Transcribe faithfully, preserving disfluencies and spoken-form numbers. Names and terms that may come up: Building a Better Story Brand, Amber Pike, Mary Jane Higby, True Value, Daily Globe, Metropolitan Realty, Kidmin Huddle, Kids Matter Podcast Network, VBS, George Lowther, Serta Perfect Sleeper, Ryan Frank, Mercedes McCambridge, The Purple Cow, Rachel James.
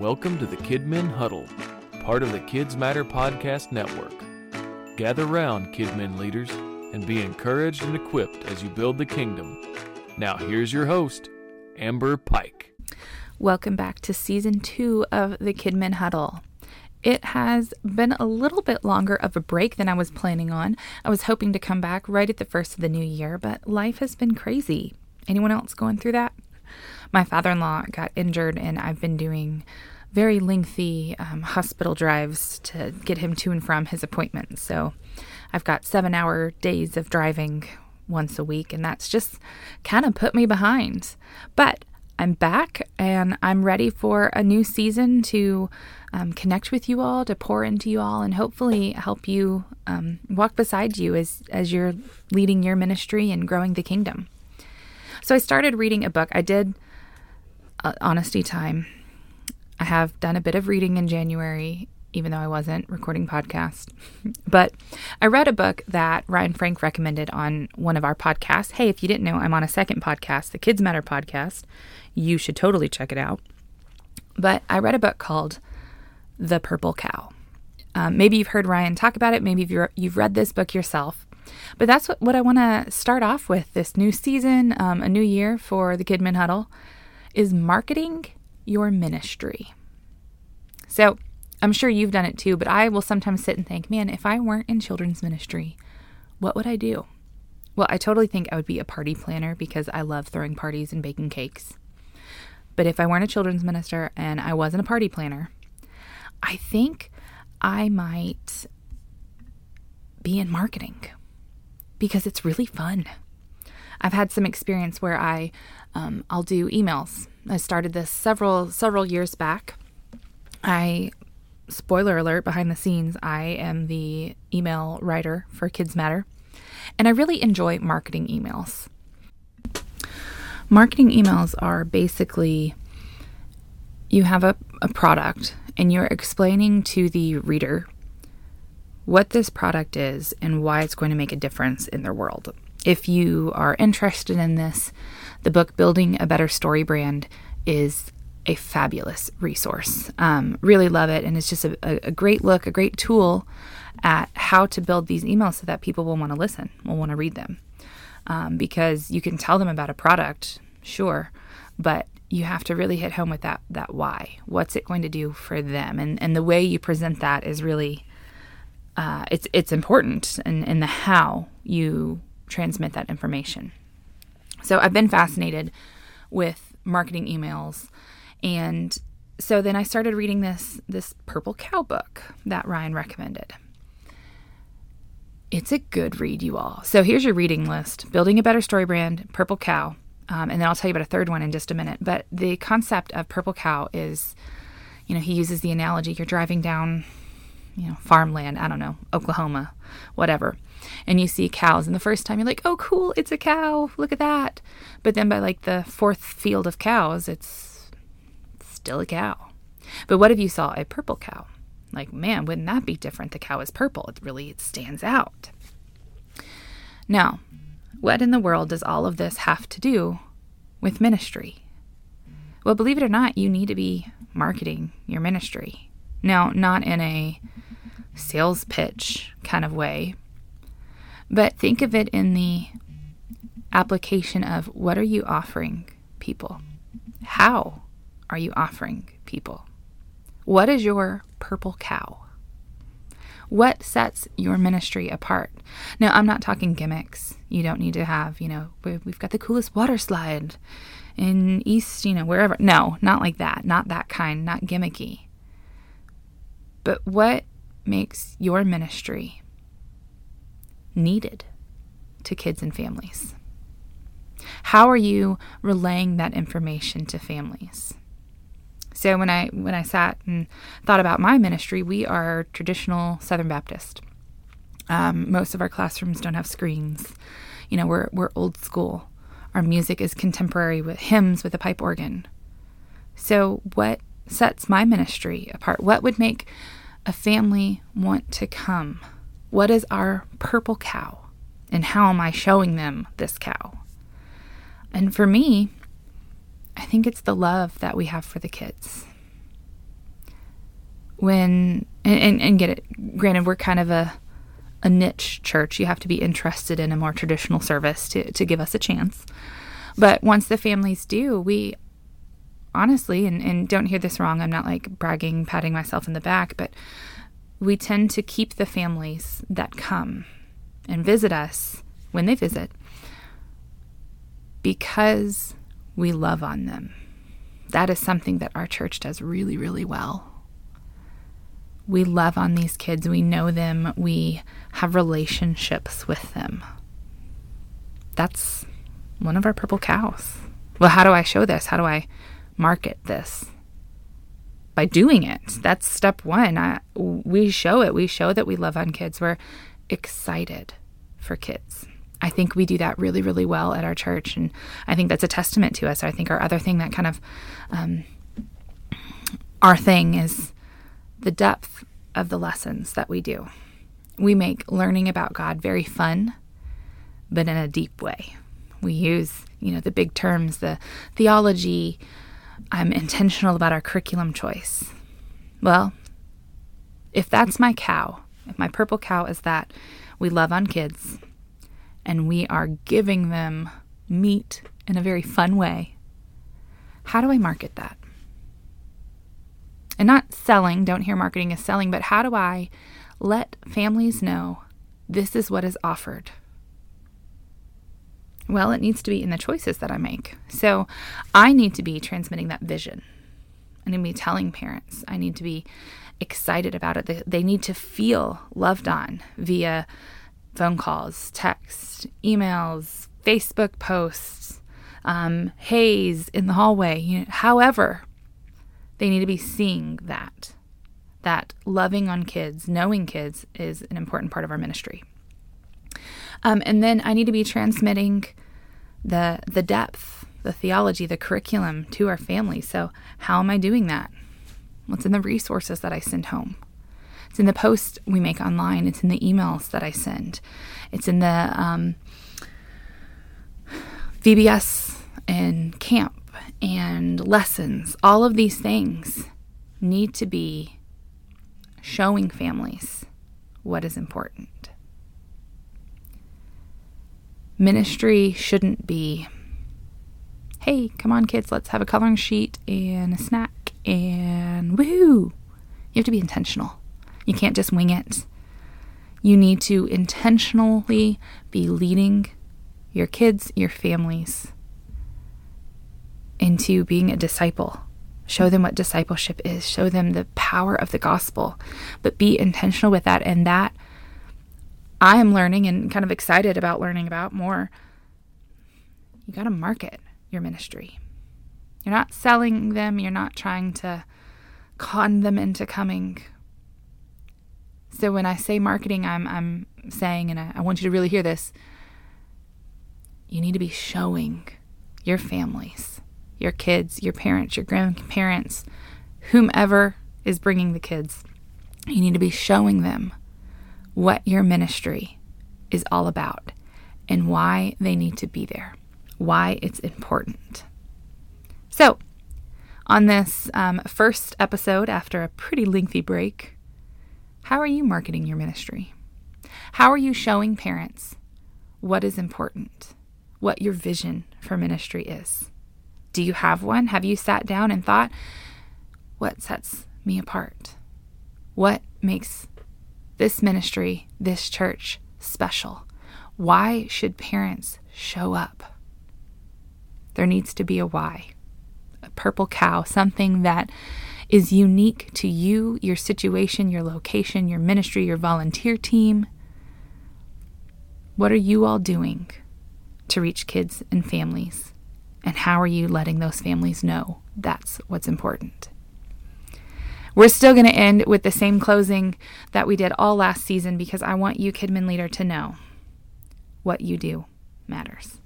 Welcome to the Kidmin Huddle, part of the Kids Matter Podcast Network. Gather round, Kidmin leaders, and be encouraged and equipped as you build the kingdom. Now here's your host, Amber Pike. Welcome back to Season two of the Kidmin Huddle. It has been a little bit longer of a break than I was planning on. I was hoping to come back right at the first of the new year, but life has been crazy. Anyone else going through that? My father-in-law got injured, and I've been doing very lengthy um, hospital drives to get him to and from his appointments. So I've got seven-hour days of driving once a week, and that's just kind of put me behind. But I'm back and I'm ready for a new season to um, connect with you all, to pour into you all, and hopefully help you um, walk beside you as, as you're leading your ministry and growing the kingdom. So I started reading a book. I did uh, Honesty Time. I have done a bit of reading in January, even though I wasn't recording podcast. But I read a book that Ryan Frank recommended on one of our podcasts. Hey, if you didn't know, I'm on a second podcast, the Kids Matter Podcast. You should totally check it out. But I read a book called The Purple Cow. Um, maybe you've heard Ryan talk about it. Maybe you've, you've read this book yourself. But that's what, what I want to start off with this new season, um, a new year for the Kidmin Huddle, is marketing your ministry. So I'm sure you've done it too, but I will sometimes sit and think, man, if I weren't in children's ministry, what would I do? Well, I totally think I would be a party planner because I love throwing parties and baking cakes. But if I weren't a children's minister and I wasn't a party planner, I think I might be in marketing because it's really fun. I've had some experience where I, um, I'll do emails. I started this several, several years back. I Spoiler alert, behind the scenes, I am the email writer for Kids Matter, and I really enjoy marketing emails. Marketing emails are basically you have a, a product, and you're explaining to the reader what this product is and why it's going to make a difference in their world. If you are interested in this, the book Building a Better Story Brand is a fabulous resource. Um, really love it. And it's just a, a great look, a great tool at how to build these emails so that people will want to listen, will want to read them. Um, because you can tell them about a product, sure, but you have to really hit home with that that why. What's it going to do for them? And and the way you present that is really, uh, it's it's important in, in the how you transmit that information. So I've been fascinated with marketing emails. And so then I started reading this this Purple Cow book that Ryan recommended. It's a good read, you all. So here's your reading list: Building a Better Story Brand, Purple Cow, um, and then I'll tell you about a third one in just a minute. But the concept of Purple Cow is, you know, he uses the analogy: you're driving down, you know, farmland, I don't know, Oklahoma, whatever, and you see cows, and the first time you're like, oh, cool, it's a cow, look at that. But then by like the fourth field of cows, it's still a cow. But what if you saw a purple cow? Like, man, wouldn't that be different? The cow is purple. It really it stands out. Now, what in the world does all of this have to do with ministry? Well, believe it or not, you need to be marketing your ministry. Now, not in a sales pitch kind of way, but think of it in the application of what are you offering people? How are you offering people? What is your purple cow? What sets your ministry apart? Now, I'm not talking gimmicks. You don't need to have, you know, we've got the coolest water slide in East, you know, wherever. No, not like that. Not that kind, not gimmicky. But what makes your ministry needed to kids and families? How are you relaying that information to families? So when I when I sat and thought about my ministry, we are traditional Southern Baptist. Um, most of our classrooms don't have screens. You know, we're we're old school. Our music is contemporary with hymns with a pipe organ. So what sets my ministry apart? What would make a family want to come? What is our purple cow? And how am I showing them this cow? And for me, I think it's the love that we have for the kids. when and, and, and get it. Granted, we're kind of a a niche church. You have to be interested in a more traditional service to, to give us a chance. But once the families do, we honestly, and, and don't hear this wrong, I'm not like bragging, patting myself in the back, but we tend to keep the families that come and visit us when they visit because we love on them. That is something that our church does really, really well. We love on these kids. We know them. We have relationships with them. That's one of our purple cows. Well, how do I show this? How do I market this? By doing it. That's step one. I, we show it. We show that we love on kids. We're excited for kids. I think we do that really, really well at our church. And I think that's a testament to us. I think our other thing that kind of, um, our thing is the depth of the lessons that we do. We make learning about God very fun, but in a deep way. We use, you know, the big terms, the theology. I'm intentional about our curriculum choice. Well, if that's my cow, if my purple cow is that we love on kids and we are giving them meat in a very fun way, how do I market that? And not selling, don't hear marketing as selling, but how do I let families know this is what is offered? Well, it needs to be in the choices that I make. So I need to be transmitting that vision. I need to be telling parents. I need to be excited about it. They, they need to feel loved on via phone calls, texts, emails, Facebook posts, um, haze in the hallway, you know, however. They need to be seeing that, that loving on kids, knowing kids is an important part of our ministry. Um, and then I need to be transmitting the the depth, the theology, the curriculum to our family. So how am I doing that? What's in the resources that I send home? It's in the posts we make online. It's in the emails that I send. It's in the um, V B S and camp and lessons. All of these things need to be showing families what is important. Ministry shouldn't be, hey, come on kids, let's have a coloring sheet and a snack and woohoo. You have to be intentional. You can't just wing it. You need to intentionally be leading your kids, your families, into being a disciple. Show them what discipleship is. Show them the power of the gospel, but be intentional with that. And that I am learning and kind of excited about learning about more. You got to market your ministry. You're not selling them. You're not trying to con them into coming. So when I say marketing, I'm, I'm saying, and I, I want you to really hear this, you need to be showing your families, your kids, your parents, your grandparents, whomever is bringing the kids, you need to be showing them what your ministry is all about and why they need to be there, why it's important. So on this um, first episode, after a pretty lengthy break, how are you marketing your ministry? How are you showing parents what is important, what your vision for ministry is? Do you have one? Have you sat down and thought, what sets me apart? What makes this ministry, this church special? Why should parents show up? There needs to be a why, a purple cow, something that is unique to you, your situation, your location, your ministry, your volunteer team. What are you all doing to reach kids and families? And how are you letting those families know that's what's important? We're still going to end with the same closing that we did all last season because I want you, Kidmin Leader, to know what you do matters.